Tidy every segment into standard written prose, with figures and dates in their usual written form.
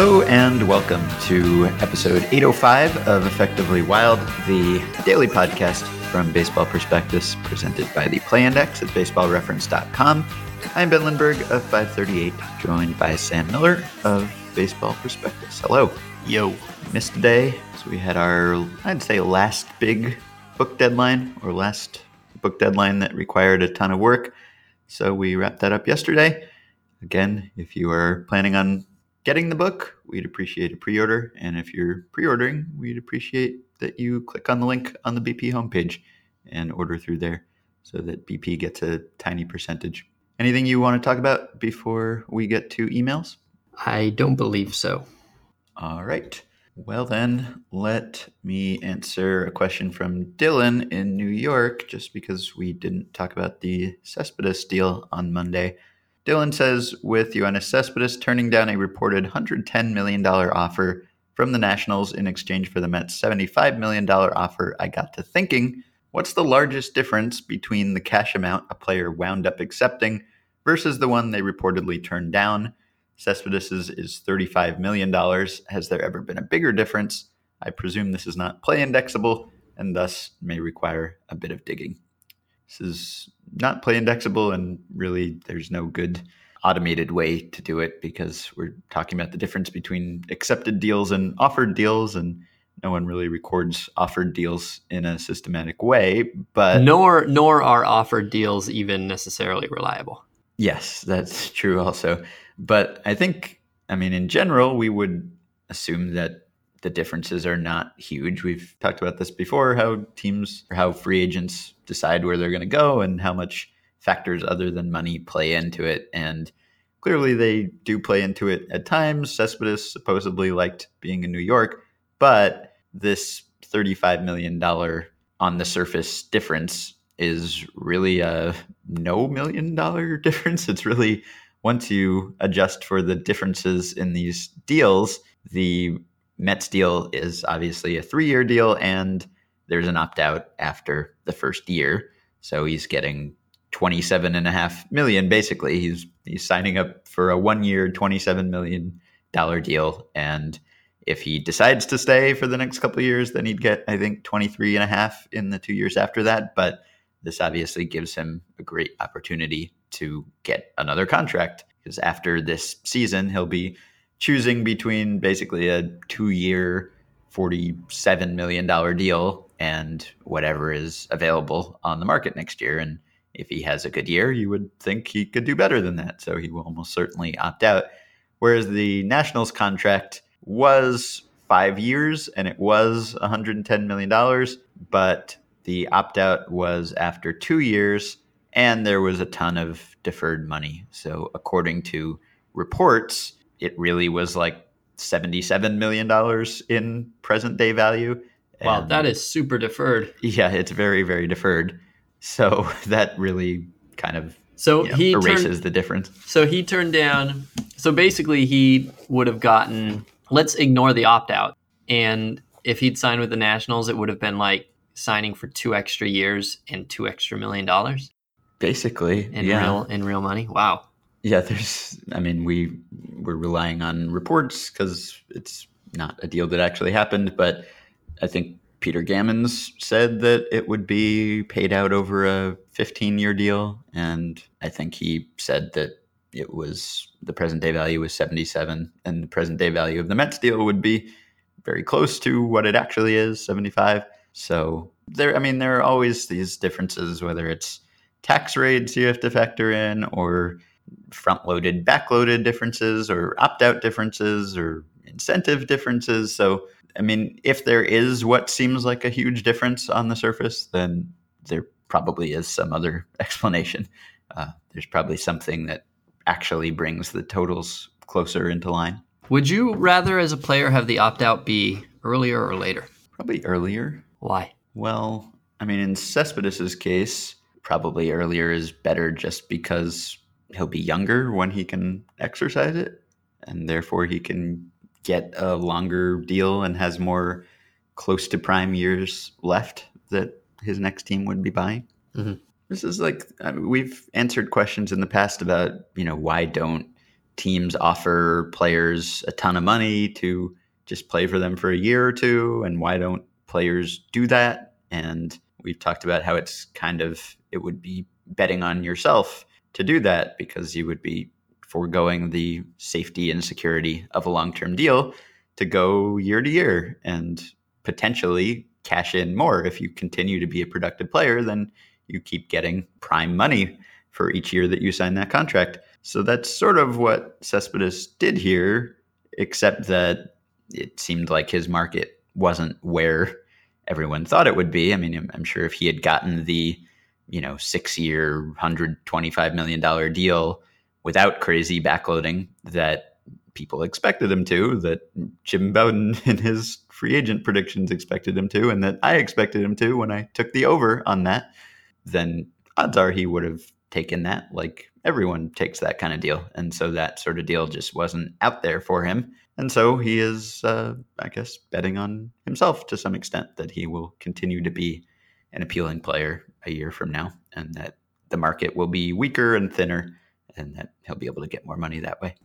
Hello and welcome to episode 805 of Effectively Wild, the daily podcast from Baseball Prospectus presented by the Play Index at BaseballReference.com. I'm Ben Lindbergh of FiveThirtyEight, joined by Sam Miller of Baseball Prospectus. Hello. Yo. Missed a day, so we had our, I'd say, last big book deadline, or last book deadline that required a ton of work. So we wrapped that up yesterday. Again, if you are planning on getting the book, we'd appreciate a pre-order. And if you're pre-ordering, we'd appreciate that you click on the link on the BP homepage and order through there so that BP gets a tiny percentage. Anything you want to talk about before we get to emails? I don't believe so. All right. Well, then let me answer a question from Dylan in New York, just because we didn't talk about the Cespedes deal on Monday. Dylan says, with Yoenis Cespedes turning down a reported $110 million offer from the Nationals in exchange for the Mets' $75 million offer, I got to thinking, what's the largest difference between the cash amount a player wound up accepting versus the one they reportedly turned down? Cespedes' is $35 million. Has there ever been a bigger difference? I presume this is not play indexable and thus may require a bit of digging. This is not play indexable, and really there's no good automated way to do it because we're talking about the difference between accepted deals and offered deals, and no one really records offered deals in a systematic way. But nor are offered deals even necessarily reliable. Yes, that's true also. But I think, I mean, in general, we would assume that the differences are not huge. We've talked about this before, how teams or how free agents decide where they're going to go and how much factors other than money play into it. And clearly they do play into it at times. Cespedes supposedly liked being in New York, but this $35 million on the surface difference is really a no $1 million difference. It's really, once you adjust for the differences in these deals, the Mets deal is obviously a 3-year deal, and there's an opt-out after the first year. So he's getting $27.5 million, basically. He's signing up for a 1-year, $27 million deal, and if he decides to stay for the next couple of years, then he'd get, I think, $23.5 in the 2 years after that, but this obviously gives him a great opportunity to get another contract, because after this season, he'll be choosing between basically a 2-year, $47 million deal and whatever is available on the market next year. And if he has a good year, you would think he could do better than that. So he will almost certainly opt out. Whereas the Nationals contract was 5 years and it was $110 million, but the opt-out was after 2 years, and there was a ton of deferred money. So according to reports, it really was like $77 million in present-day value. Wow, that is super deferred. Yeah, it's very, very deferred. So that really kind of erases the difference. So he turned down. So basically he would have gotten, let's ignore the opt-out. And if he'd signed with the Nationals, it would have been like signing for 2 extra years and $2 extra million, basically, in real money. Wow. Yeah, we're relying on reports because it's not a deal that actually happened. But I think Peter Gammons said that it would be paid out over a 15-year deal, and I think he said that it was, the present day value was 77, and the present day value of the Mets deal would be very close to what it actually is, 75. So there are always these differences, whether it's tax rates you have to factor in, or front-loaded, back-loaded differences, or opt-out differences, or incentive differences. So, if there is what seems like a huge difference on the surface, then there probably is some other explanation. There's probably something that actually brings the totals closer into line. Would you rather, as a player, have the opt-out be earlier or later? Probably earlier. Why? Well, in Cespedes' case, probably earlier is better just because he'll be younger when he can exercise it, and therefore he can get a longer deal and has more close to prime years left that his next team would be buying. Mm-hmm. This is we've answered questions in the past about, why don't teams offer players a ton of money to just play for them for a year or two, and why don't players do that? And we've talked about how it's kind of, it would be betting on yourself to do that, because you would be foregoing the safety and security of a long-term deal to go year to year and potentially cash in more. If you continue to be a productive player, then you keep getting prime money for each year that you sign that contract. So that's sort of what Cespedes did here, except that it seemed like his market wasn't where everyone thought it would be. I mean, I'm sure if he had gotten the, 6-year, $125 million deal without crazy backloading that people expected him to, that Jim Bowden in his free agent predictions expected him to, and that I expected him to when I took the over on that, then odds are he would have taken that, like everyone takes that kind of deal. And so that sort of deal just wasn't out there for him. And so he is, betting on himself to some extent that he will continue to be an appealing player a year from now, and that the market will be weaker and thinner, and that he'll be able to get more money that way.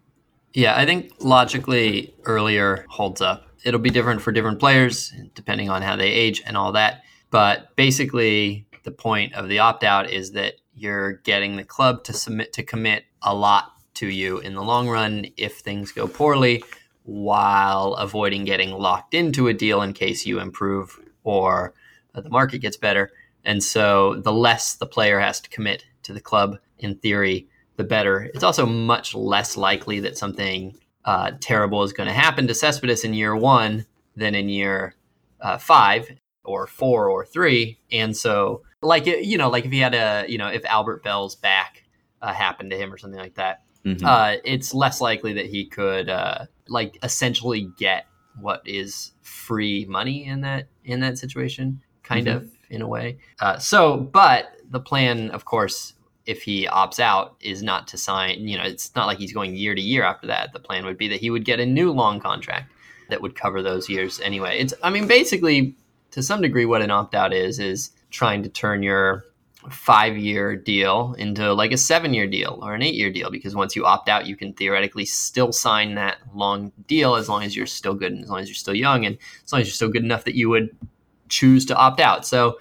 Yeah, I think logically earlier holds up. It'll be different for different players depending on how they age and all that. But basically the point of the opt-out is that you're getting the club to commit a lot to you in the long run if things go poorly, while avoiding getting locked into a deal in case you improve or the market gets better. And so the less the player has to commit to the club, in theory, the better. It's also much less likely that something terrible is going to happen to Cespedes in year one than in year 5 or 4 or 3. And so like if he had a, if Albert Bell's back happened to him or something like that, mm-hmm. It's less likely that he could essentially get what is free money in that situation, kind mm-hmm. of in a way. But the plan, of course, if he opts out, is not to sign, it's not like he's going year to year after that. The plan would be that he would get a new long contract that would cover those years anyway. Basically, to some degree, what an opt-out is trying to turn your 5-year deal into like a 7-year deal or an 8-year deal, because once you opt out, you can theoretically still sign that long deal as long as you're still good and as long as you're still young and as long as you're still good enough that you would choose to opt out. So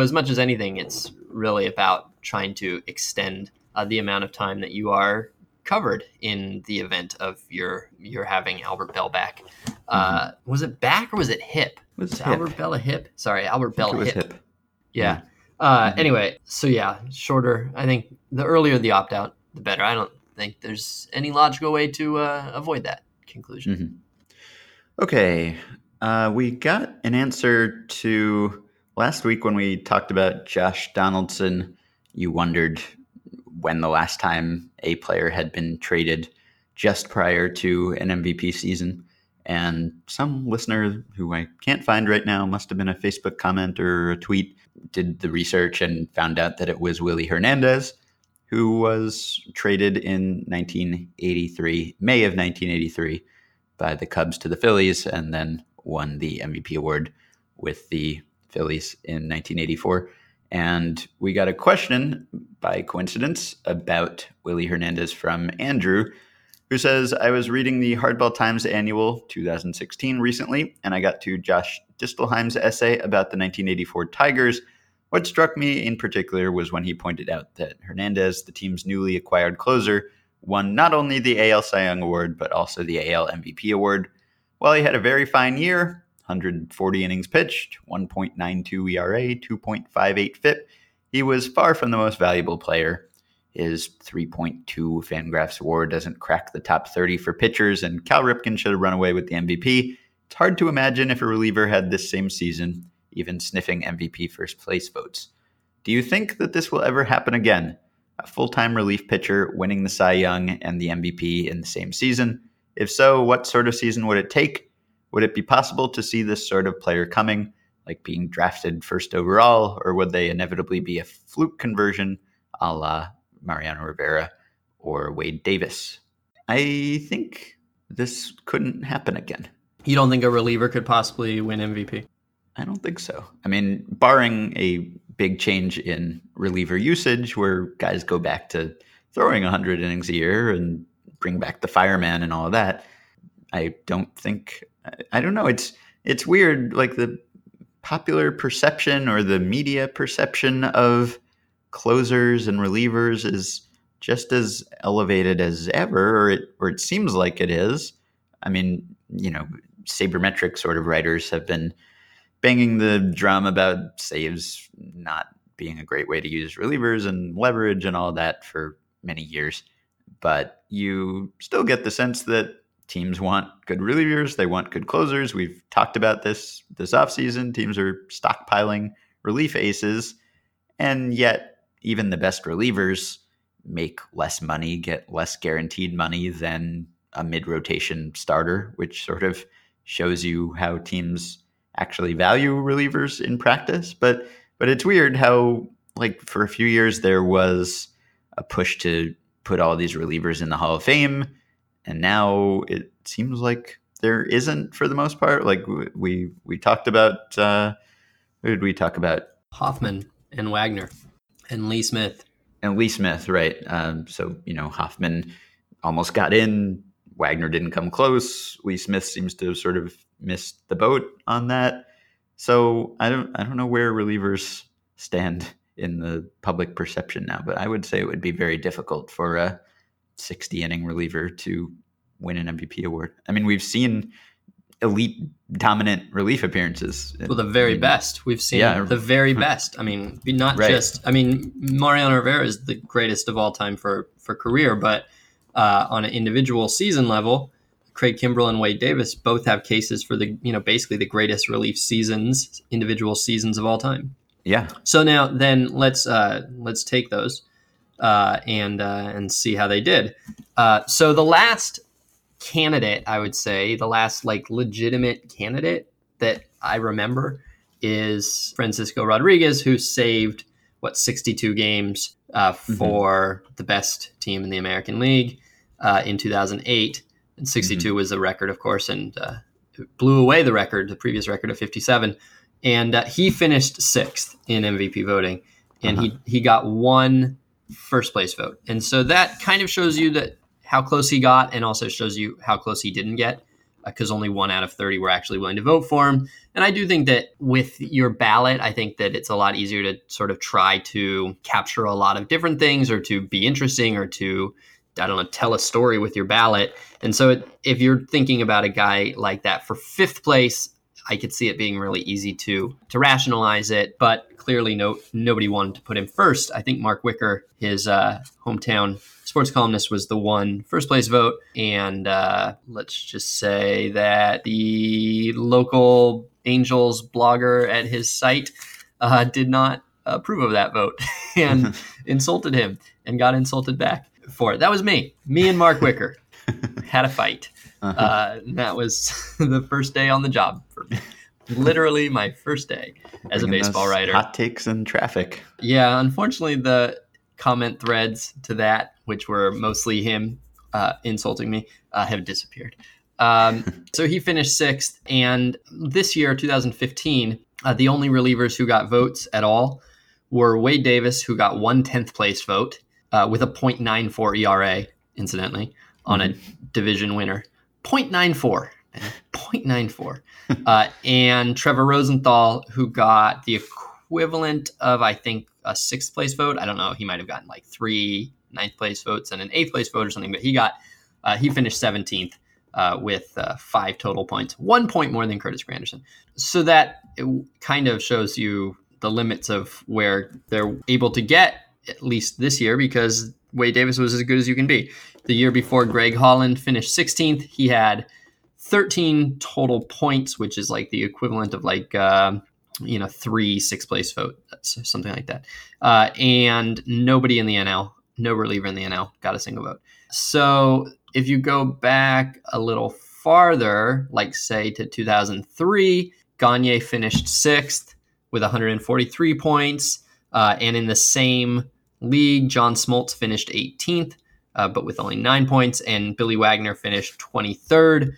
as much as anything, it's really about trying to extend the amount of time that you are covered in the event of your having Albert Bell back. Mm-hmm. Was it back or was it hip? Was Albert Bell a hip? Sorry, Albert Bell hip. Yeah. Mm-hmm. Anyway, so yeah, shorter. I think the earlier the opt out, the better. I don't think there's any logical way to avoid that conclusion. Mm-hmm. Okay. We got an answer to last week when we talked about Josh Donaldson. You wondered when the last time a player had been traded just prior to an MVP season. And some listener who I can't find right now, must have been a Facebook comment or a tweet, did the research and found out that it was Willie Hernandez, who was traded in May of 1983 by the Cubs to the Phillies, and then won the MVP award with the Phillies in 1984. And we got a question by coincidence about Willie Hernandez from Andrew, who says, I was reading the Hardball Times Annual 2016 recently, and I got to Josh Distelheim's essay about the 1984 Tigers. What struck me in particular was when he pointed out that Hernandez, the team's newly acquired closer, won not only the AL Cy Young Award, but also the AL MVP Award. While he had a very fine year, 140 innings pitched, 1.92 ERA, 2.58 FIP, he was far from the most valuable player. His 3.2 Fangraphs WAR doesn't crack the top 30 for pitchers, and Cal Ripken should have run away with the MVP. It's hard to imagine if a reliever had this same season, even sniffing MVP first place votes. Do you think that this will ever happen again? A full-time relief pitcher winning the Cy Young and the MVP in the same season? If so, what sort of season would it take? Would it be possible to see this sort of player coming, like being drafted first overall, or would they inevitably be a fluke conversion a la Mariano Rivera or Wade Davis? I think this couldn't happen again. You don't think a reliever could possibly win MVP? I don't think so. I mean, barring a big change in reliever usage where guys go back to throwing 100 innings a year and bring back the fireman and all of that. I don't know. It's weird. Like the popular perception or the media perception of closers and relievers is just as elevated as ever, or it seems like it is. I mean, you know, sabermetric sort of writers have been banging the drum about saves not being a great way to use relievers and leverage and all that for many years. But you still get the sense that teams want good relievers. They want good closers. We've talked about this offseason. Teams are stockpiling relief aces. And yet even the best relievers make less money, get less guaranteed money than a mid-rotation starter, which sort of shows you how teams actually value relievers in practice. But it's weird how, like, for a few years there was a push to put all these relievers in the Hall of Fame, and now it seems like there isn't for the most part. Like we talked about, who did we talk about? Hoffman and Wagner and Lee Smith. And Lee Smith, right. So, you know, Hoffman almost got in. Wagner didn't come close. Lee Smith seems to have sort of missed the boat on that. So I don't know where relievers stand in the public perception now, but I would say it would be very difficult for a 60-inning reliever to win an MVP award. I mean, we've seen elite dominant relief appearances. Well, the very best. We've seen the very best. I mean, not right. just – I mean, Mariano Rivera is the greatest of all time for career, but on an individual season level – Craig Kimbrel and Wade Davis both have cases for the, you know, basically the greatest relief seasons, individual seasons of all time. Yeah. So now then let's take those and see how they did. So the last candidate, I would say, the last like legitimate candidate that I remember is Francisco Rodriguez, who saved 62 games for the best team in the American League in 2008. And 62 was the record, of course, and blew away the record, the previous record of 57. And he finished sixth in MVP voting, and he got one first place vote. And so that kind of shows you that how close he got, and also shows you how close he didn't get, because only one out of 30 were actually willing to vote for him. And I do think that with your ballot, I think that it's a lot easier to sort of try to capture a lot of different things, or to be interesting, or to... I don't know, tell a story with your ballot. And so if you're thinking about a guy like that for fifth place, I could see it being really easy to rationalize it, but clearly nobody wanted to put him first. I think Mark Wicker, his hometown sports columnist, was the one first place vote. And let's just say that the local Angels blogger at his site did not approve of that vote and insulted him and got insulted back. For it. That was me and Mark Wicker had a fight. And that was the first day on the job for me. Literally my first day as a baseball writer. Hot takes and traffic. Yeah, unfortunately the comment threads to that, which were mostly him insulting me, have disappeared. So he finished sixth, and this year, 2015, the only relievers who got votes at all were Wade Davis, who got 1/10th place vote. With a 0.94 ERA, incidentally, on a division winner. 0.94. 0.94. And Trevor Rosenthal, who got the equivalent of, I think, a sixth place vote. I don't know. He might have gotten like 3 ninth place votes and an eighth place vote or something. But he finished 17th with 5 total points. 1 point more than Curtis Granderson. So that kind of shows you the limits of where they're able to get, at least this year, because Wade Davis was as good as you can be. The year before, Greg Holland finished 16th. He had 13 total points, which is like the equivalent of like, 3 sixth place votes, something like that. And nobody in the NL, no reliever in the NL got a single vote. So if you go back a little farther, like say to 2003, Gagné finished sixth with 143 points. And in the same league, John Smoltz finished 18th, but with only 9 points. And Billy Wagner finished 23rd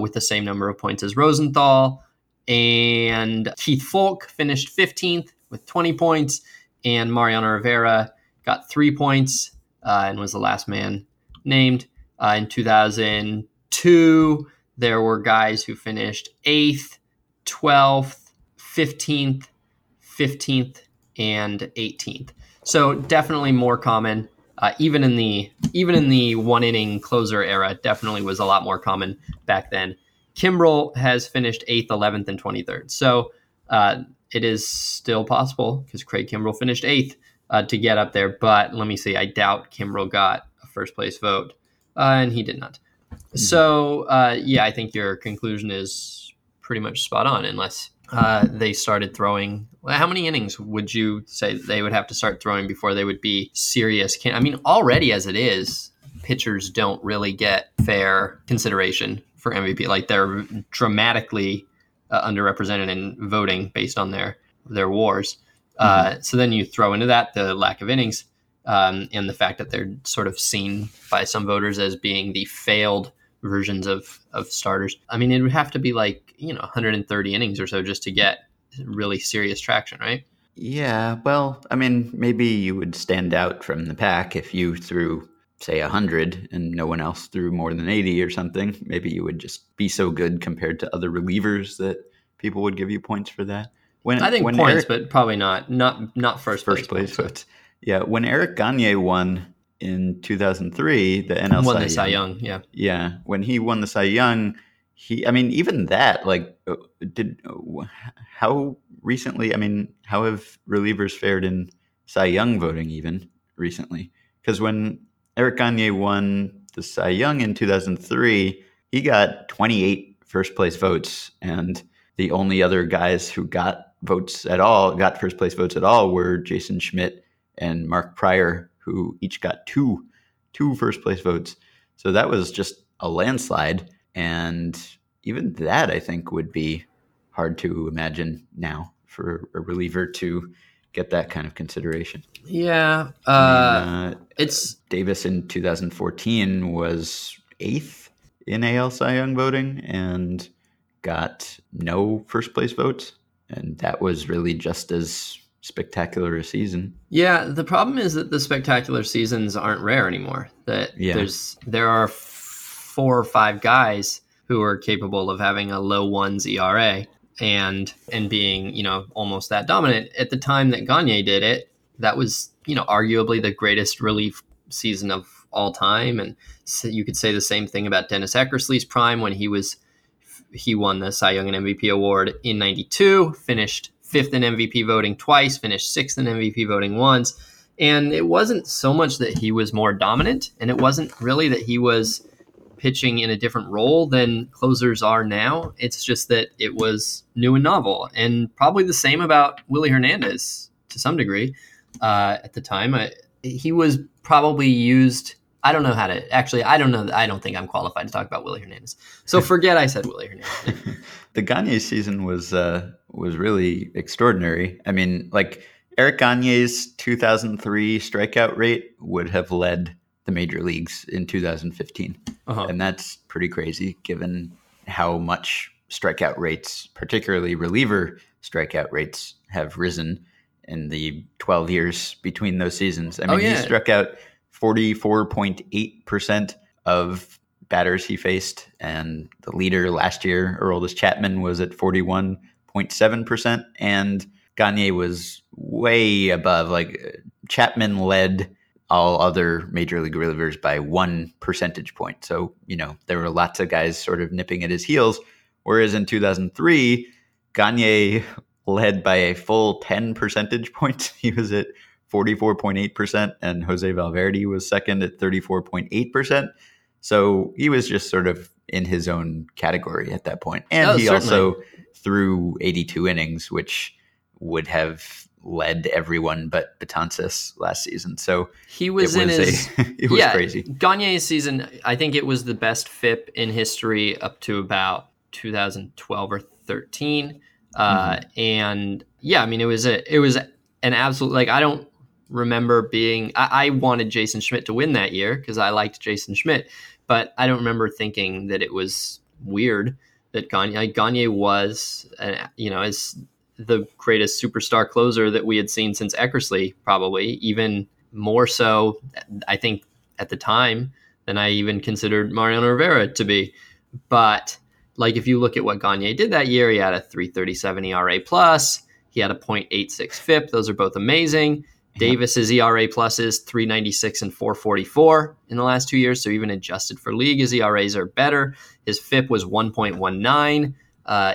with the same number of points as Rosenthal. And Keith Folk finished 15th with 20 points. And Mariano Rivera got 3 points and was the last man named. In 2002, there were guys who finished 8th, 12th, 15th, 15th, and 18th. So definitely more common. Even in the one inning closer era, definitely was a lot more common back then. Kimbrel has finished 8th, 11th, and 23rd. So it is still possible, because Craig Kimbrel finished 8th, to get up there. But let me see. I doubt Kimbrel got a first place vote, and he did not. So, yeah, I think your conclusion is pretty much spot on, unless they started throwing. How many innings would you say they would have to start throwing before they would be serious? I mean, already as it is, pitchers don't really get fair consideration for MVP. Like, they're dramatically underrepresented in voting based on their wars. So then you throw into that the lack of innings, and the fact that they're sort of seen by some voters as being the failed versions of starters. I mean, it would have to be like, 130 innings or so just to get really serious traction, right? Yeah, well, I mean, maybe you would stand out from the pack if you threw, say, 100 and no one else threw more than 80 or something. Maybe you would just be so good compared to other relievers that people would give you points for that. I think points, but probably not first place. But yeah, when Eric Gagné won in 2003, the NL won the Cy Young. Yeah. When he won the Cy Young, even that. Like, how recently? I mean, how have relievers fared in Cy Young voting even recently? Because when Eric Gagné won the Cy Young in 2003, he got 28 first place votes, and the only other guys who got first place votes at all were Jason Schmidt and Mark Prior, who each got two first place votes. So that was just a landslide. And even that, I think, would be hard to imagine now for a reliever to get that kind of consideration. Yeah. It's Davis in 2014 was 8th in AL Cy Young voting and got no first place votes, and that was really just as spectacular a season. Yeah, the problem is that the spectacular seasons aren't rare anymore. There are 4 or 5 guys who are capable of having a low ones ERA and being, almost that dominant. At the time that Gagné did it, that was, arguably the greatest relief season of all time, and so you could say the same thing about Dennis Eckersley's prime when he won the Cy Young and MVP award in 92, finished 5th in MVP voting twice, finished 6th in MVP voting once. And it wasn't so much that he was more dominant, and it wasn't really that he was pitching in a different role than closers are now. It's just that it was new and novel, and probably the same about Willie Hernandez to some degree. At the time, he was probably used... I don't think I'm qualified to talk about Willie Hernandez. So forget I said Willie Hernandez. The Gagné season was really extraordinary. I mean, like, Eric Gagné's 2003 strikeout rate would have led the major leagues in 2015. Uh-huh. And that's pretty crazy given how much strikeout rates, particularly reliever strikeout rates, have risen in the 12 years between those seasons. I mean, he struck out 44.8% of batters he faced, and the leader last year, Aroldis Chapman, was at 41.7%, and Gagné was way above. Like, Chapman led all other major league relievers by 1 percentage point. So, there were lots of guys sort of nipping at his heels, whereas in 2003, Gagné led by a full 10 percentage points. He was at 44.8%, and Jose Valverde was second at 34.8%. So he was just sort of in his own category at that point. And he also threw 82 innings, which would have led everyone but Betances last season. So he was it was crazy. Gagné's season, I think it was the best FIP in history up to about 2012 or 13. And yeah, I mean, it was an absolute, like, I don't remember being... I wanted Jason Schmidt to win that year because I liked Jason Schmidt, but I don't remember thinking that it was weird that Gagné was, is the greatest superstar closer that we had seen since Eckersley, probably even more so, I think, at the time than I even considered Mariano Rivera to be. But like, if you look at what Gagné did that year, he had a 3.37 ERA plus. He had a 0.86 FIP. Those are both amazing. Davis's ERA plus is 3.96 and 4.44 in the last 2 years. So even adjusted for league, his ERAs are better. His FIP was 1.19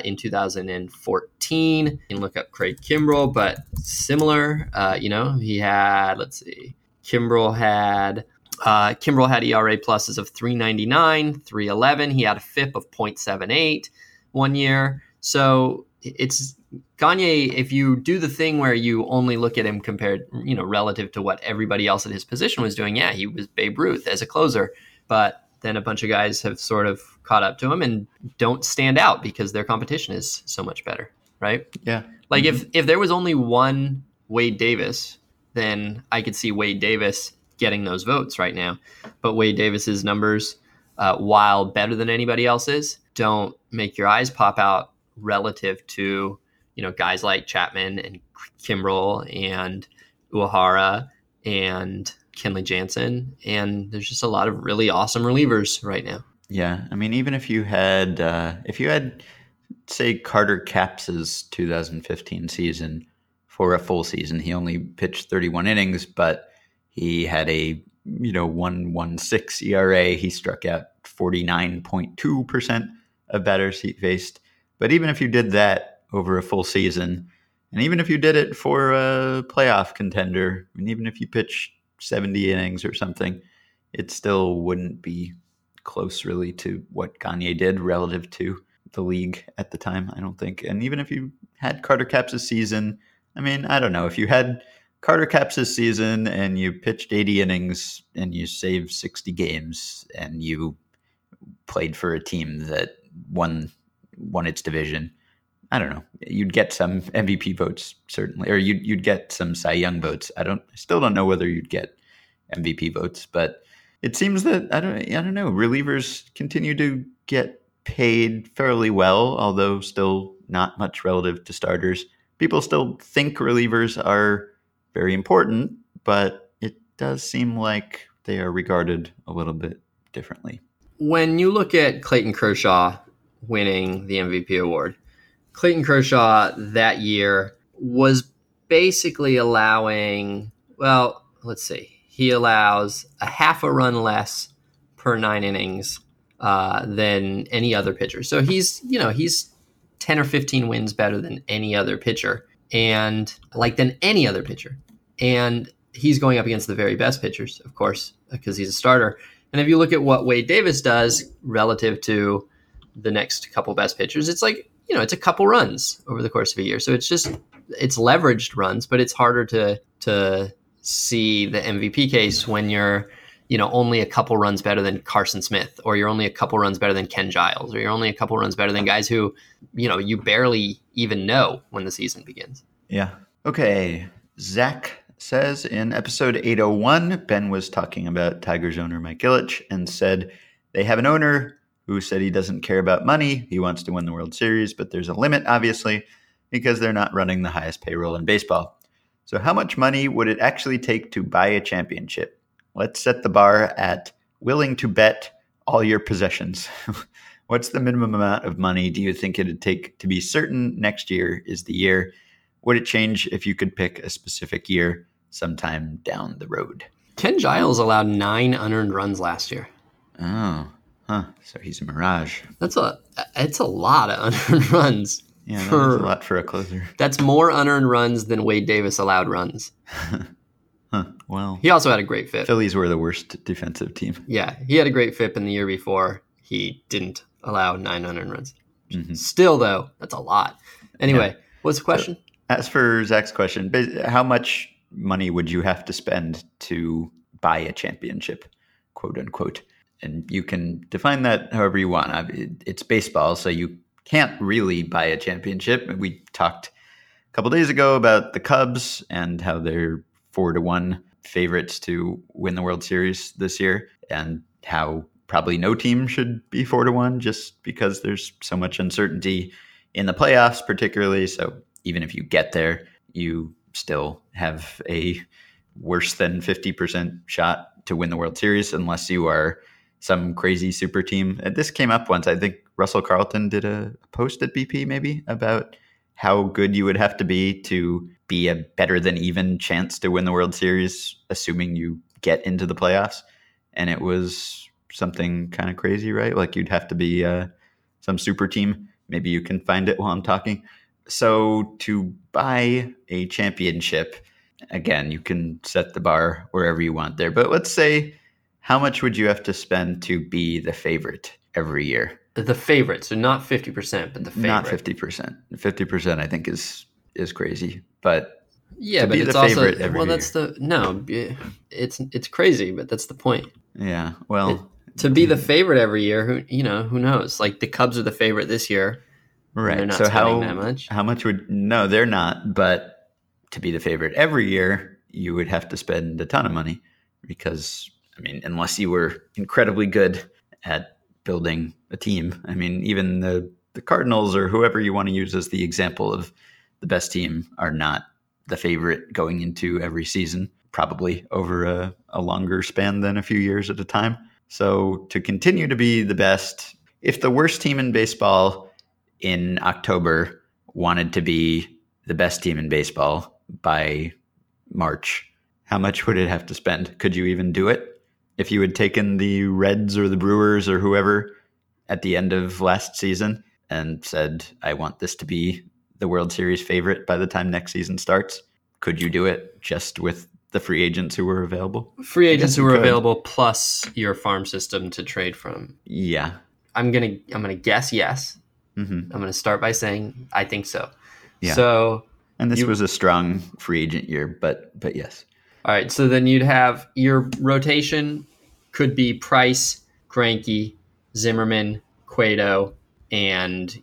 in 2014. You can look up Craig Kimbrel, but similar. He had, Kimbrel had ERA pluses of 3.99, 3.11. He had a FIP of 0.78 one year. So it's Gagné. If you do the thing where you only look at him compared, relative to what everybody else at his position was doing, yeah, he was Babe Ruth as a closer. But then a bunch of guys have sort of caught up to him and don't stand out because their competition is so much better, right? Yeah. Like if there was only one Wade Davis, then I could see Wade Davis getting those votes right now. But Wade Davis's numbers, while better than anybody else's, don't make your eyes pop out relative to, guys like Chapman and Kimbrel and Uehara and Kenley Jansen. And there's just a lot of really awesome relievers right now. Yeah. I mean, even if you had say Carter Capps' 2015 season for a full season, he only pitched 31 innings, but he had a 1.16 ERA. He struck out 49.2% of batters he faced. But even if you did that over a full season, and even if you did it for a playoff contender, and even if you pitched 70 innings or something, it still wouldn't be close really to what Gagné did relative to the league at the time, I don't think. And even if you had Carter Capps' season, I don't know, if you had Carter Capps' season and you pitched 80 innings and you saved 60 games and you played for a team that won its division, I don't know, you'd get some MVP votes certainly, or you'd get some Cy Young votes. I still don't know whether you'd get MVP votes, but it seems that I don't know. Relievers continue to get paid fairly well, although still not much relative to starters. People still think relievers are very important, but it does seem like they are regarded a little bit differently. When you look at Clayton Kershaw winning the MVP award, Clayton Kershaw that year was basically he allows a half a run less per nine innings than any other pitcher. So he's 10 or 15 wins better than any other pitcher. And he's going up against the very best pitchers, of course, because he's a starter. And if you look at what Wade Davis does relative to the next couple best pitchers, it's like, it's a couple runs over the course of a year. So it's leveraged runs, but it's harder to see the MVP case when you're, only a couple runs better than Carson Smith, or you're only a couple runs better than Ken Giles, or you're only a couple runs better than guys who, you barely even know when the season begins. Yeah. Okay. Zach says in episode 801, Ben was talking about Tigers owner Mike Ilitch and said they have an owner who said he doesn't care about money. He wants to win the World Series, but there's a limit, obviously, because they're not running the highest payroll in baseball. So how much money would it actually take to buy a championship? Let's set the bar at willing to bet all your possessions. What's the minimum amount of money do you think it'd take to be certain next year is the year? Would it change if you could pick a specific year sometime down the road? Ken Giles allowed 9 unearned runs last year. Oh, huh. So he's a mirage. It's a lot of unearned runs. Yeah, that's a lot for a closer. That's more unearned runs than Wade Davis allowed runs. Huh. Well, he also had a great FIP. Phillies were the worst defensive team. Yeah, he had a great FIP, and the year before he didn't allow 9 unearned runs. Mm-hmm. Still, though, that's a lot. Anyway, yeah. What's the question? So, as for Zach's question, how much money would you have to spend to buy a championship, quote unquote? And you can define that however you want. It's baseball, so you can't really buy a championship. We talked a couple days ago about the Cubs and how they're 4-1 favorites to win the World Series this year, and how probably no team should be 4-1 just because there's so much uncertainty in the playoffs particularly. So even if you get there, you still have a worse than 50% shot to win the World Series unless you are some crazy super team. This came up once. I think Russell Carlton did a post at BP maybe about how good you would have to be a better than even chance to win the World Series, assuming you get into the playoffs. And it was something kind of crazy, right? Like you'd have to be some super team. Maybe you can find it while I'm talking. So to buy a championship, again, you can set the bar wherever you want there. But let's say, how much would you have to spend to be the favorite every year? The favorite. So not 50%, but the favorite. Not 50%. 50% I think is crazy. But yeah, to but be it's the also favorite every well. That's year. The no. It's crazy, but that's the point. Yeah. Well, to be the favorite every year, who knows? Like the Cubs are the favorite this year. Right. They're not so spending that much. How much would? No, they're not. But to be the favorite every year, you would have to spend a ton of money because unless you were incredibly good at building a team. Even the Cardinals or whoever you want to use as the example of the best team are not the favorite going into every season, probably over a longer span than a few years at a time. So to continue to be the best, if the worst team in baseball in October wanted to be the best team in baseball by March, how much would it have to spend? Could you even do it? If you had taken the Reds or the Brewers or whoever at the end of last season and said, I want this to be the World Series favorite by the time next season starts, could you do it just with the free agents who were available? Free agents who were available plus your farm system to trade from. Yeah. I'm gonna guess yes. Mm-hmm. I'm gonna start by saying I think so. Yeah. And this was a strong free agent year, but yes. All right, so then you'd have your rotation could be Price, Granke, Zimmermann, Cueto, and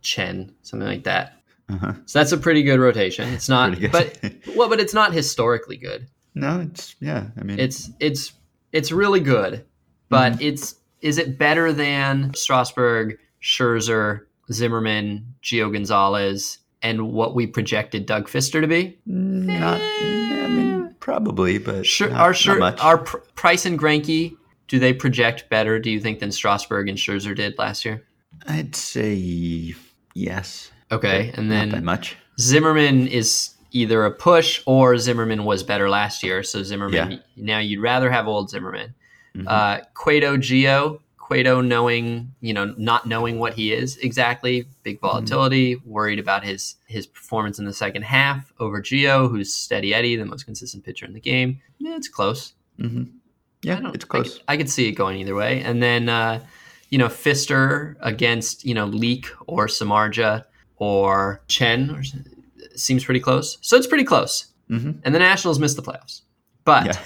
Chen, something like that. Uh-huh. So that's a pretty good rotation. It's not, but it's not historically good. No, it's really good, but mm-hmm. Is it better than Strasburg, Scherzer, Zimmermann, Gio Gonzalez, and what we projected Doug Fister to be? Probably, but sure, not much. Are Price and Granke, do they project better, do you think, than Strasburg and Scherzer did last year? I'd say yes. Okay, and then not that much. Zimmermann is either a push or Zimmermann was better last year, so Zimmermann, now you'd rather have old Zimmermann. Mm-hmm. Cueto, Gio. Cueto not knowing what he is exactly, big volatility, worried about his performance in the second half over Gio, who's steady Eddie, the most consistent pitcher in the game. Yeah, it's close. Mm-hmm. Yeah, it's close. I could see it going either way. And then, Fister against, Leak or Samardzija or Chen seems pretty close. So it's pretty close. Mm-hmm. And the Nationals missed the playoffs. But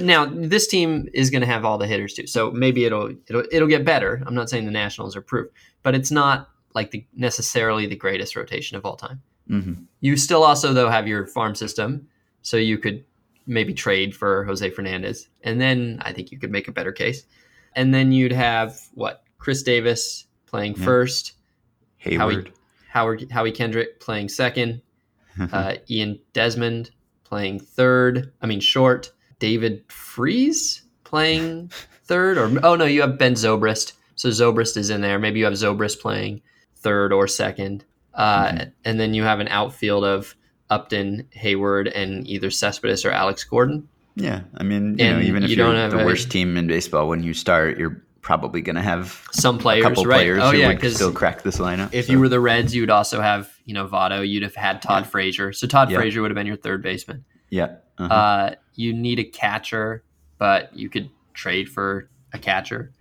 now this team is going to have all the hitters too, so maybe it'll get better. I'm not saying the Nationals are proof, but it's not like necessarily the greatest rotation of all time. Mm-hmm. You still also though have your farm system, so you could maybe trade for Jose Fernandez, and then I think you could make a better case. And then you'd have Chris Davis playing first, Hayward, Howie Kendrick playing second, Ian Desmond playing third, short, David Freese playing third, you have Ben Zobrist. So Zobrist is in there. Maybe you have Zobrist playing third or second. And then you have an outfield of Upton, Hayward, and either Cespedes or Alex Gordon. Yeah. Even if you're the worst team in baseball, when you start, you're probably going to have some players, players who still crack this lineup. If you were the Reds, you would also have, Votto. You'd have had Todd Frazier. So Todd Frazier would have been your third baseman. Yeah. Uh-huh. You need a catcher, but you could trade for a catcher.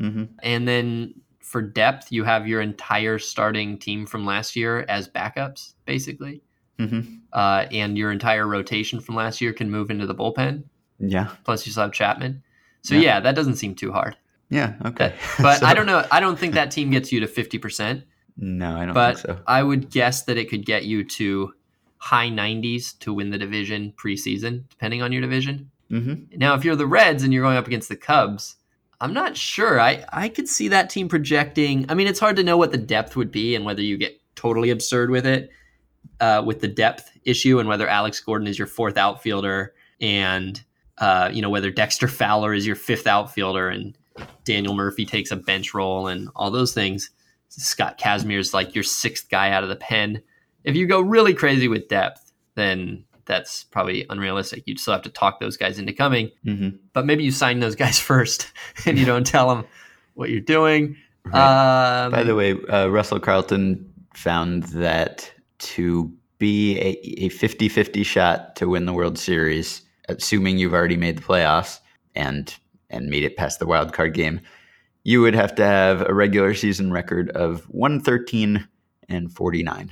Mm-hmm. And then for depth, you have your entire starting team from last year as backups, basically. Mm-hmm. And your entire rotation from last year can move into the bullpen. Yeah. Plus you still have Chapman. So yeah that doesn't seem too hard. Yeah, okay. But I don't know. I don't think that team gets you to 50%. No, I don't think so. But I would guess that it could get you to high 90s to win the division preseason, depending on your division. Mm-hmm. Now, if you're the Reds and you're going up against the Cubs, I'm not sure. I could see that team projecting. It's hard to know what the depth would be and whether you get totally absurd with it, with the depth issue, and whether Alex Gordon is your fourth outfielder and, whether Dexter Fowler is your fifth outfielder and Daniel Murphy takes a bench role and all those things. Scott Kazmir's like your sixth guy out of the pen. If you go really crazy with depth, then that's probably unrealistic. You'd still have to talk those guys into coming, but maybe you sign those guys first and you don't tell them what you're doing. Right. By the way, Russell Carlton found that to be a 50-50 shot to win the World Series, assuming you've already made the playoffs and made it past the wild card game, you would have to have a regular season record of 113-49.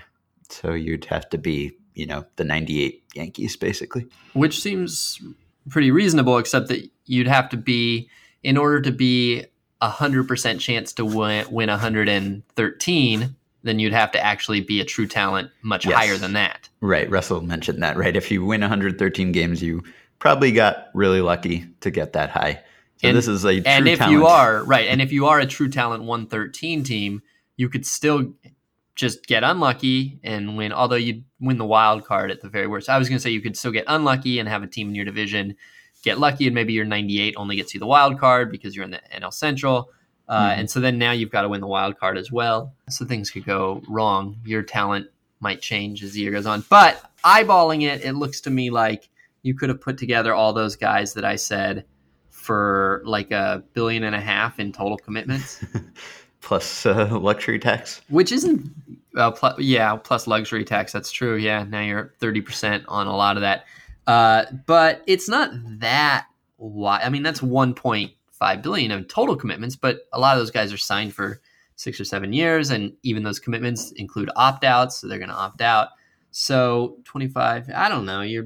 So you'd have to be, you know, the 98 Yankees, basically. Which seems pretty reasonable, except that you'd have to be, in order to be 100% chance to win 113, then you'd have to actually be a true talent much higher than that. Right. Russell mentioned that, right? If you win 113 games, you probably got really lucky to get that high. So and, this is a true talent. And if you are, right, and if you are a true talent 113 team, you could still just get unlucky and win, although you'd win the wild card at the very worst. I was going to say you could still get unlucky and have a team in your division get lucky, and maybe your 98 only gets you the wild card because you're in the NL Central. And so then now you've got to win the wild card as well. So things could go wrong. Your talent might change as the year goes on. But eyeballing it, it looks to me like you could have put together all those guys that I said for like $1.5 billion in total commitments. Plus luxury tax. Which isn't, plus luxury tax. That's true. Yeah, now you're at 30% on a lot of that. But it's not that wide. I mean, that's $1.5 billion of total commitments, but a lot of those guys are signed for 6 or 7 years, and even those commitments include opt-outs, so they're going to opt out. So 25, I don't know, you're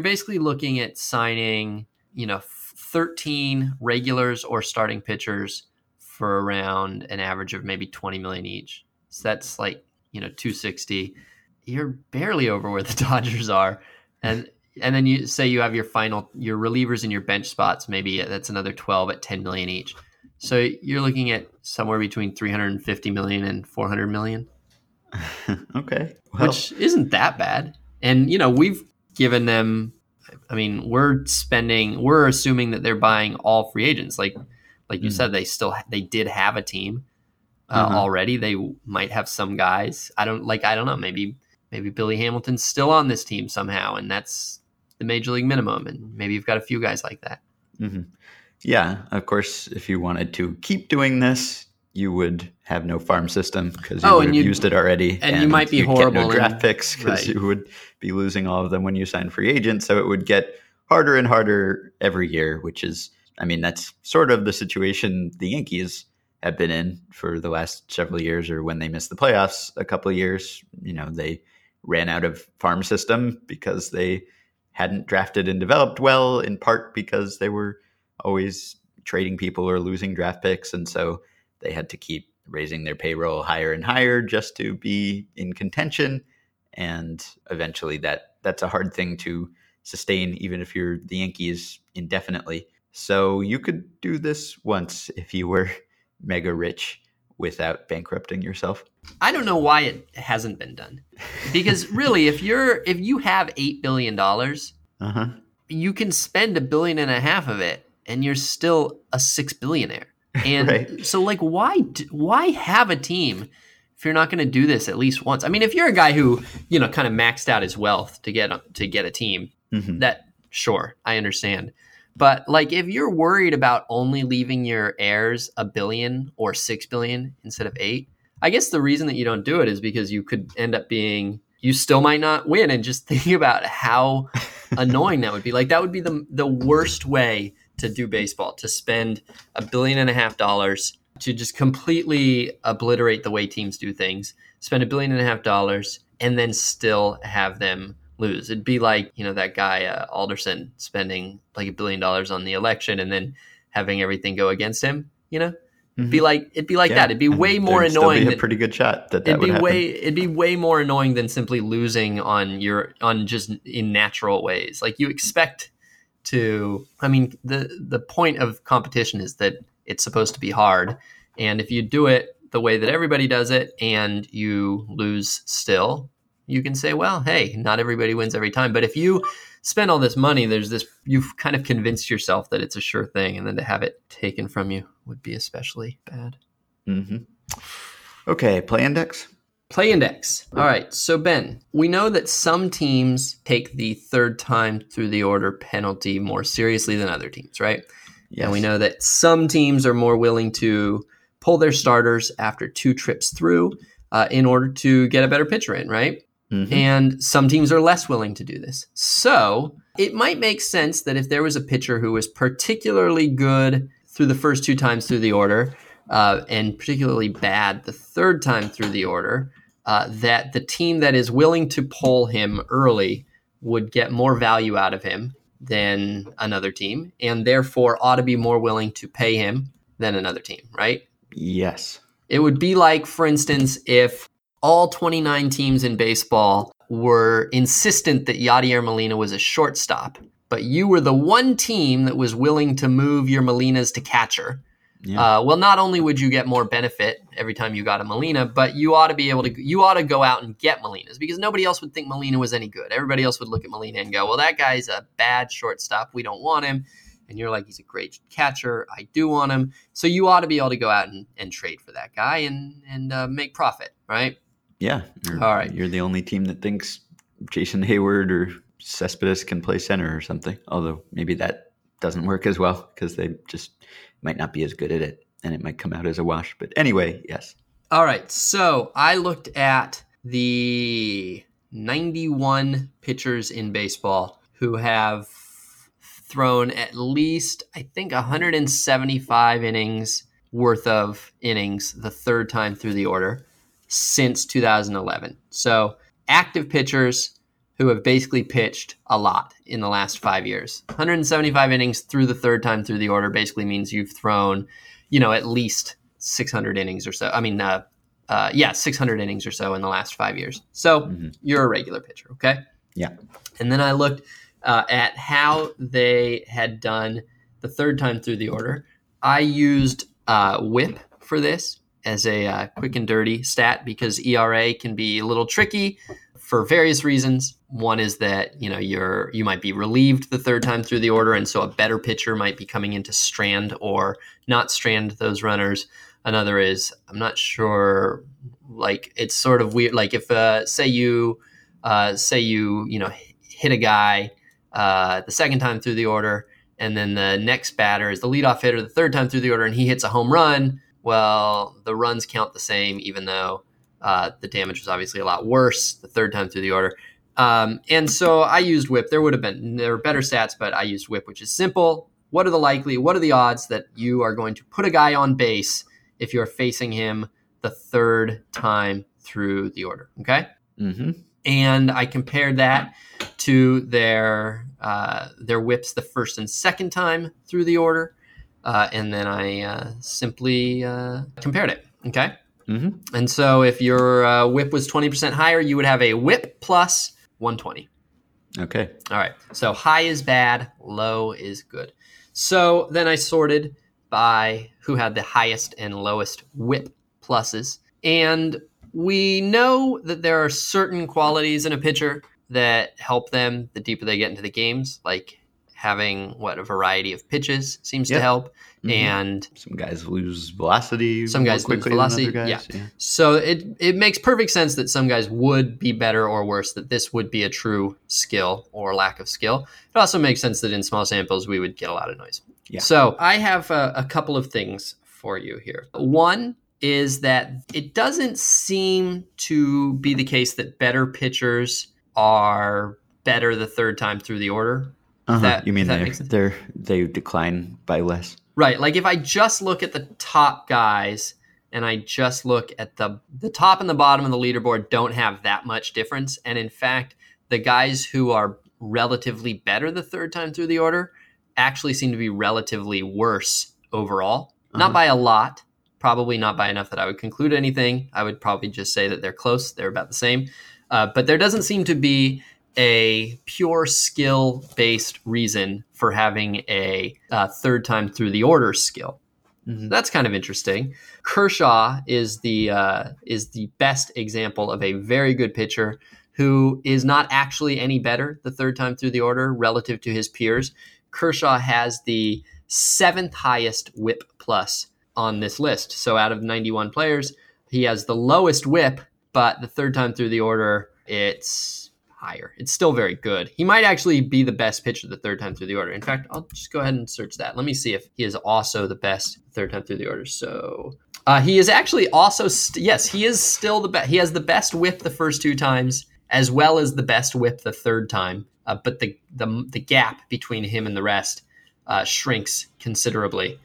basically looking at signing, 13 regulars or starting pitchers for around an average of maybe $20 million each. So that's like, $260. You're barely over where the Dodgers are. And then you say you have your relievers and your bench spots. Maybe that's another 12 at $10 million each. So you're looking at somewhere between $350 million and $400 million. Okay, well, which isn't that bad. And we've given them. I mean, we're assuming that they're buying all free agents. Like you said, they did have a team already. They might have some guys. I don't know. Maybe Billy Hamilton's still on this team somehow, and that's the major league minimum. And maybe you've got a few guys like that. Mm-hmm. Yeah, of course, if you wanted to keep doing this, you would have no farm system because you would have used it already. And you might be horrible. No draft picks because you would be losing all of them when you sign free agents. So it would get harder and harder every year, which is, that's sort of the situation the Yankees have been in for the last several years, or when they missed the playoffs a couple of years, they ran out of farm system because they hadn't drafted and developed well, in part because they were always trading people or losing draft picks. And so they had to keep raising their payroll higher and higher just to be in contention. And eventually that's a hard thing to sustain, even if you're the Yankees indefinitely. So you could do this once if you were mega rich without bankrupting yourself. I don't know why it hasn't been done, because really, if you have $8 billion, you can spend $1.5 billion of it, and you're still a $6 billionaire. And right. So, why have a team if you're not going to do this at least once? I mean, if you're a guy who kind of maxed out his wealth to get a team, that sure, I understand. But if you're worried about only leaving your heirs $1 billion or $6 billion instead of $8 billion, I guess the reason that you don't do it is because you could end up you still might not win. And just thinking about how annoying that would be. That would be the worst way to do baseball, to spend $1.5 billion to just completely obliterate the way teams do things, spend $1.5 billion and then still have them lose. It'd be like, that guy Alderson spending like $1 billion on the election and then having everything go against him, It'd be like that. It'd be way more annoying. It'd be a pretty good shot it'd be way more annoying than simply losing on just in natural ways. You expect to, the point of competition is that it's supposed to be hard. And if you do it the way that everybody does it and you lose still, you can say, well, hey, not everybody wins every time. But if you spend all this money, there's this, you've kind of convinced yourself that it's a sure thing, and then to have it taken from you would be especially bad. Mm-hmm. Okay, Play Index. Play Index. All right. So, Ben, we know that some teams take the third time through the order penalty more seriously than other teams, right? Yes. And we know that some teams are more willing to pull their starters after two trips through in order to get a better pitcher in, right? Mm-hmm. And some teams are less willing to do this. So it might make sense that if there was a pitcher who was particularly good through the first two times through the order and particularly bad the third time through the order, that the team that is willing to pull him early would get more value out of him than another team, and therefore ought to be more willing to pay him than another team, right? Yes. It would be like, for instance, if all 29 teams in baseball were insistent that Yadier Molina was a shortstop, but you were the one team that was willing to move your Molinas to catcher. Yeah. Well, not only would you get more benefit every time you got a Molina, but you ought to be able to, you ought to go out and get Molinas, because nobody else would think Molina was any good. Everybody else would look at Molina and go, well, that guy's a bad shortstop. We don't want him. And you're like, he's a great catcher. I do want him. So you ought to be able to go out and trade for that guy and make profit, right? Yeah. All right. You're the only team that thinks Jason Hayward or Cespedes can play center or something, although maybe that doesn't work as well because they just might not be as good at it, and it might come out as a wash. But anyway, yes. All right. So I looked at the 91 pitchers in baseball who have thrown at least, I think, 175 innings worth of innings the third time through the order since 2011. So active pitchers who have basically pitched a lot in the last 5 years. 175 innings through the third time through the order basically means you've thrown, at least 600 innings or so. 600 innings or so in the last 5 years. So You're a regular pitcher, okay? Yeah. And then I looked at how they had done the third time through the order. I used WHIP for this as a quick and dirty stat, because ERA can be a little tricky for various reasons. One is that, you might be relieved the third time through the order, and so a better pitcher might be coming in to strand or not strand those runners. Another is, I'm not sure, like, it's sort of weird. Like if, say you hit a guy the second time through the order, and then the next batter is the leadoff hitter the third time through the order, and he hits a home run. Well, the runs count the same, even though the damage was obviously a lot worse the third time through the order. And so I used WHIP. There were better stats, but I used WHIP, which is simple. What are the odds that you are going to put a guy on base if you're facing him the third time through the order? Okay. Mm-hmm. And I compared that to their WHIPs the first and second time through the order. And then I simply compared it, okay? Mm-hmm. And so if your WHIP was 20% higher, you would have a WHIP plus 120. Okay. All right. So high is bad, low is good. So then I sorted by who had the highest and lowest WHIP pluses. And we know that there are certain qualities in a pitcher that help them the deeper they get into the games, like having a variety of pitches seems to help. Mm-hmm. And some guys lose velocity. Some guys lose velocity. Yeah. So it makes perfect sense that some guys would be better or worse, that this would be a true skill or lack of skill. It also makes sense that in small samples, we would get a lot of noise. Yeah. So I have a couple of things for you here. One is that it doesn't seem to be the case that better pitchers are better the third time through the order. Uh-huh. You mean they decline by less? Right. Like if I just look at the top guys and I just look at the top and the bottom of the leaderboard don't have that much difference. And in fact, the guys who are relatively better the third time through the order actually seem to be relatively worse overall. Uh-huh. Not by a lot, probably not by enough that I would conclude anything. I would probably just say that they're close. They're about the same. But there doesn't seem to be a pure skill-based reason for having a third time through the order skill. Mm-hmm. That's kind of interesting. Kershaw is the best example of a very good pitcher who is not actually any better the third time through the order relative to his peers. Kershaw has the 7th highest whip plus on this list. So out of 91 players, he has the lowest whip, but the third time through the order, it's higher. It's still very good. He might actually be the best pitcher the third time through the order. In fact, I'll just go ahead and search that. Let me see if he is also the best third time through the order. So he is actually also, yes, he is still the best. He has the best whip the first two times, as well as the best whip the third time. But the gap between him and the rest shrinks considerably.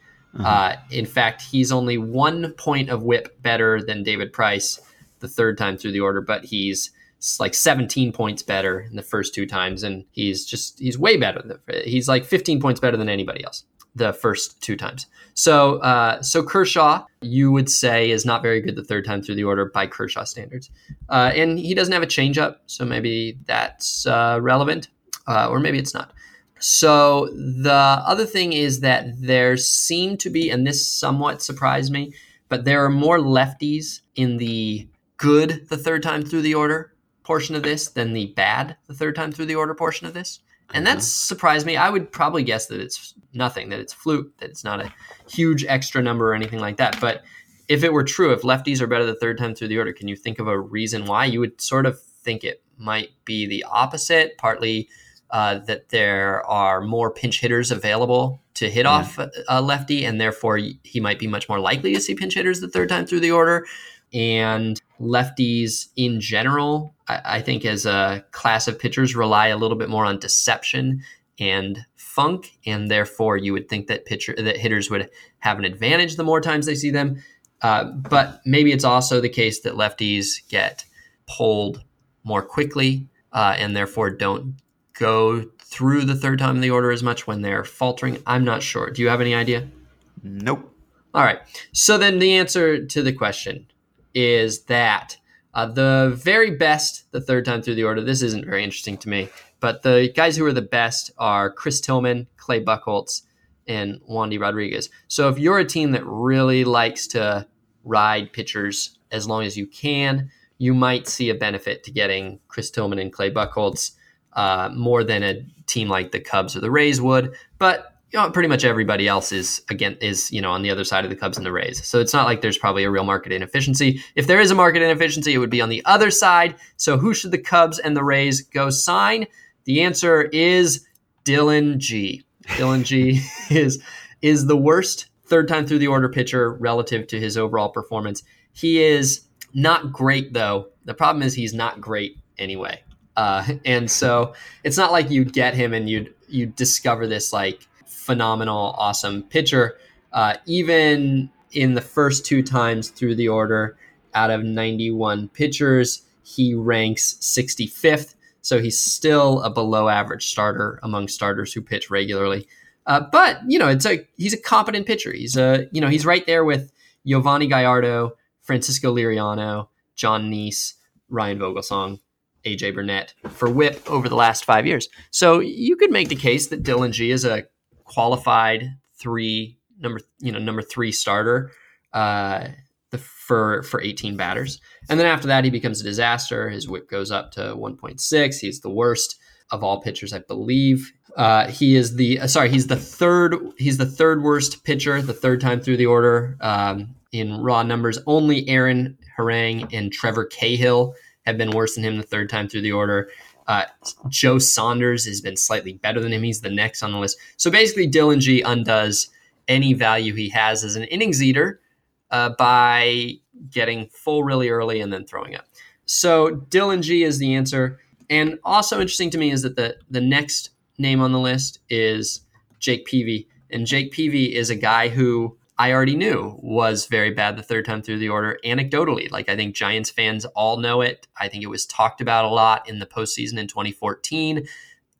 In fact, he's only 1 point of whip better than David Price the third time through the order, but he's like 17 points better in the first two times. And he's way better. He's like 15 points better than anybody else the first two times. So Kershaw, you would say, is not very good the third time through the order by Kershaw standards. And he doesn't have a changeup, so maybe that's relevant, or maybe it's not. So the other thing is that there seem to be, and this somewhat surprised me, but there are more lefties in the good the third time through the order portion of this than the bad the third time through the order portion of this. And that surprised me. I would probably guess that it's nothing, that it's fluke, that it's not a huge extra number or anything like that. But if it were true, if lefties are better the third time through the order, can you think of a reason why? You would sort of think it might be the opposite, partly that there are more pinch hitters available to hit off a lefty, and therefore he might be much more likely to see pinch hitters the third time through the order. And lefties in general, I think as a class of pitchers, rely a little bit more on deception and funk, and therefore you would think that hitters would have an advantage the more times they see them. But maybe it's also the case that lefties get pulled more quickly and therefore don't go through the third time in the order as much when they're faltering. I'm not sure. Do you have any idea? Nope. All right. So then the answer to the question is that the very best the third time through the order, this isn't very interesting to me, but the guys who are the best are Chris Tillman, Clay Buchholz, and Wandy Rodriguez. So if you're a team that really likes to ride pitchers as long as you can, you might see a benefit to getting Chris Tillman and Clay Buchholz more than a team like the Cubs or the Rays would. But you know, pretty much everybody else is on the other side of the Cubs and the Rays. So it's not like there's probably a real market inefficiency. If there is a market inefficiency, it would be on the other side. So who should the Cubs and the Rays go sign? The answer is Dylan G. Dylan G is the worst third time through the order pitcher relative to his overall performance. He is not great, though. The problem is he's not great anyway. And so it's not like you'd get him and you'd discover this like phenomenal, awesome pitcher. Even in the first two times through the order, out of 91 pitchers, he ranks 65th. So he's still a below average starter among starters who pitch regularly. But you know, he's a competent pitcher. He's right there with Giovanni Gallardo, Francisco Liriano, John Neese, Ryan Vogelsong, AJ Burnett for whip over the last 5 years. So you could make the case that Dylan G is a qualified number three starter for 18 batters. And then after that, he becomes a disaster. His whip goes up to 1.6. He's the worst of all pitchers, I believe. He's the third worst pitcher the third time through the order in raw numbers. Only Aaron Harang and Trevor Cahill have been worse than him the third time through the order. Joe Saunders has been slightly better than him. He's the next on the list. So basically, Dylan G undoes any value he has as an innings eater by getting full really early and then throwing up. So Dylan G is the answer. And also interesting to me is that the next name on the list is Jake Peavy. And Jake Peavy is a guy who I already knew was very bad the third time through the order anecdotally. Like, I think Giants fans all know it. I think it was talked about a lot in the postseason in 2014.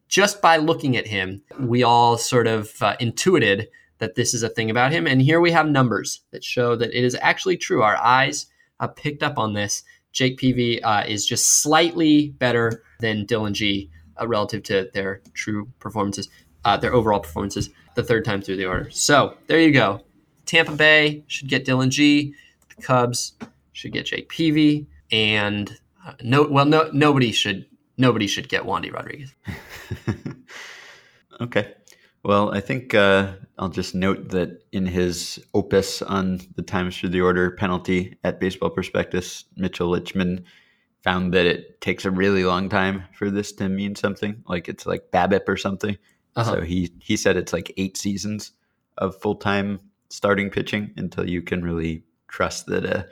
Just by looking at him, we all sort of intuited that this is a thing about him. And here we have numbers that show that it is actually true. Our eyes picked up on this. Jake Peavy is just slightly better than Dylan G relative to their true performances, their overall performances the third time through the order. So there you go. Tampa Bay should get Dylan G. The Cubs should get Jake Peavy. And Nobody should get Wandy Rodriguez. Okay. Well, I think I'll just note that in his opus on the times through the order penalty at Baseball Prospectus, Mitchell Lichman found that it takes a really long time for this to mean something. Like it's like BABIP or something. So he said it's like 8 seasons of full-time starting pitching until you can really trust that a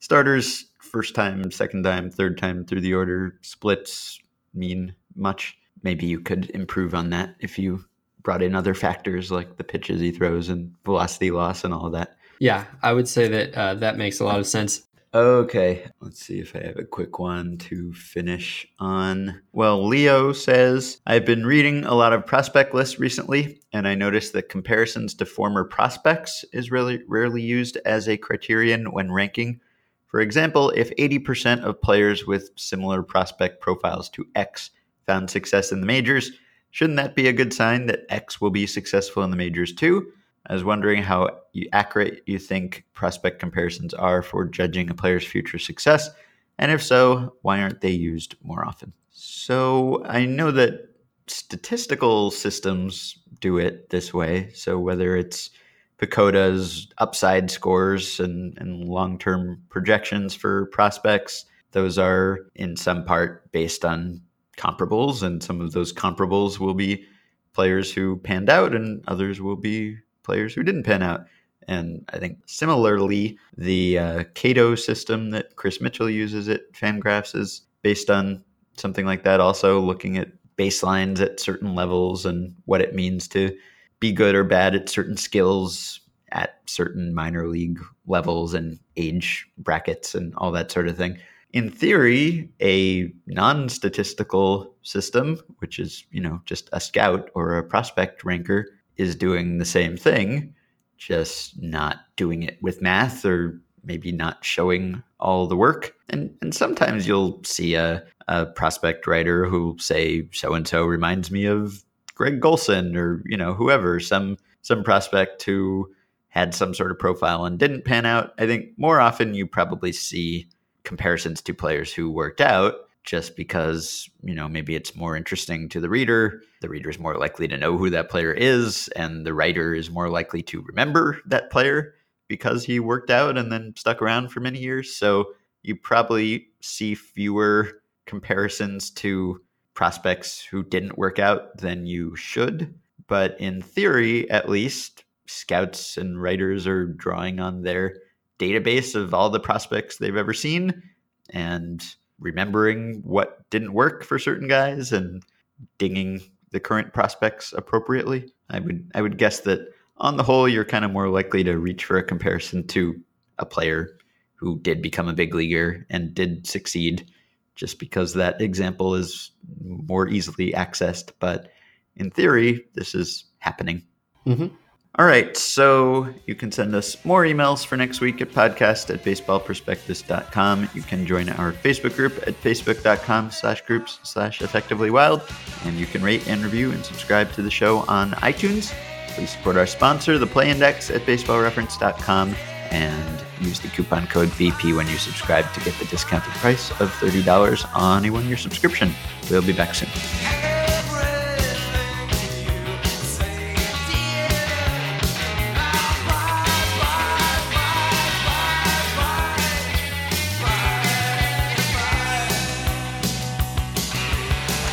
starter's first time, second time, third time through the order splits mean much. Maybe you could improve on that if you brought in other factors like the pitches he throws and velocity loss and all of that. Yeah, I would say that that makes a lot of sense. Okay, let's see if I have a quick one to finish on. Well, Leo says, I've been reading a lot of prospect lists recently, and I noticed that comparisons to former prospects is really rarely used as a criterion when ranking. For example, if 80% of players with similar prospect profiles to X found success in the majors, shouldn't that be a good sign that X will be successful in the majors too? I was wondering how accurate you think prospect comparisons are for judging a player's future success, and if so, why aren't they used more often? So I know that statistical systems do it this way, so whether it's Pacoda's upside scores and long-term projections for prospects, those are in some part based on comparables, and some of those comparables will be players who panned out, and others will be players who didn't pan out. And I think similarly, the Cueto system that Chris Mitchell uses at Fangraphs is based on something like that. Also looking at baselines at certain levels and what it means to be good or bad at certain skills at certain minor league levels and age brackets and all that sort of thing. In theory, a non-statistical system, which is, just a scout or a prospect ranker, is doing the same thing, just not doing it with math or maybe not showing all the work. And sometimes you'll see a prospect writer who'll say, so-and-so reminds me of Greg Golson or, whoever, some prospect who had some sort of profile and didn't pan out. I think more often you probably see comparisons to players who worked out, just because, maybe it's more interesting to the reader. The reader is more likely to know who that player is, and the writer is more likely to remember that player because he worked out and then stuck around for many years. So you probably see fewer comparisons to prospects who didn't work out than you should. But in theory, at least, scouts and writers are drawing on their database of all the prospects they've ever seen and remembering what didn't work for certain guys and dinging the current prospects appropriately. I would guess that on the whole, you're kind of more likely to reach for a comparison to a player who did become a big leaguer and did succeed, just because that example is more easily accessed. But in theory, this is happening. Mm-hmm. All right, so you can send us more emails for next week at podcast@baseballprospectus.com. You can join our Facebook group at facebook.com/groups/effectivelywild. And you can rate and review and subscribe to the show on iTunes. Please support our sponsor, the Play Index, at BaseballReference.com. And use the coupon code VP when you subscribe to get the discounted price of $30 on a one-year subscription. We'll be back soon.